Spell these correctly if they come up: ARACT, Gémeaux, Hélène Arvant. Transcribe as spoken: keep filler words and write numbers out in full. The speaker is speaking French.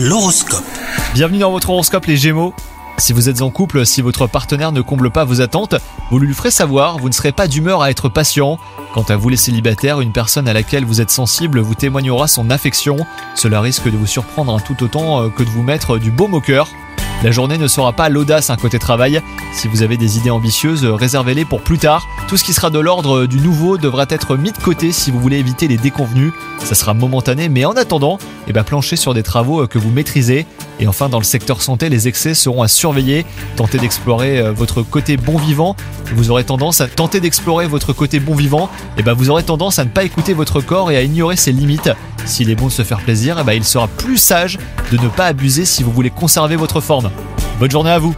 L'horoscope. Bienvenue dans votre horoscope les Gémeaux. Si vous êtes en couple, si votre partenaire ne comble pas vos attentes, vous lui le ferez savoir, vous ne serez pas d'humeur à être patient. Quant à vous les célibataires, une personne à laquelle vous êtes sensible vous témoignera son affection. Cela risque de vous surprendre tout autant que de vous mettre du baume au cœur. La journée ne sera pas l'audace, un côté travail. Si vous avez des idées ambitieuses, réservez-les pour plus tard. Tout ce qui sera de l'ordre du nouveau devra être mis de côté si vous voulez éviter les déconvenues. Ça sera momentané, mais en attendant, eh ben planchez sur des travaux que vous maîtrisez. Et enfin, dans le secteur santé, les excès seront à surveiller. Tentez d'explorer votre côté bon vivant. Vous aurez tendance à tenter d'explorer votre côté bon vivant. Eh ben vous aurez tendance à ne pas écouter votre corps et à ignorer ses limites. S'il est bon de se faire plaisir, eh ben il sera plus sage de ne pas abuser si vous voulez conserver votre forme. Bonne journée à vous!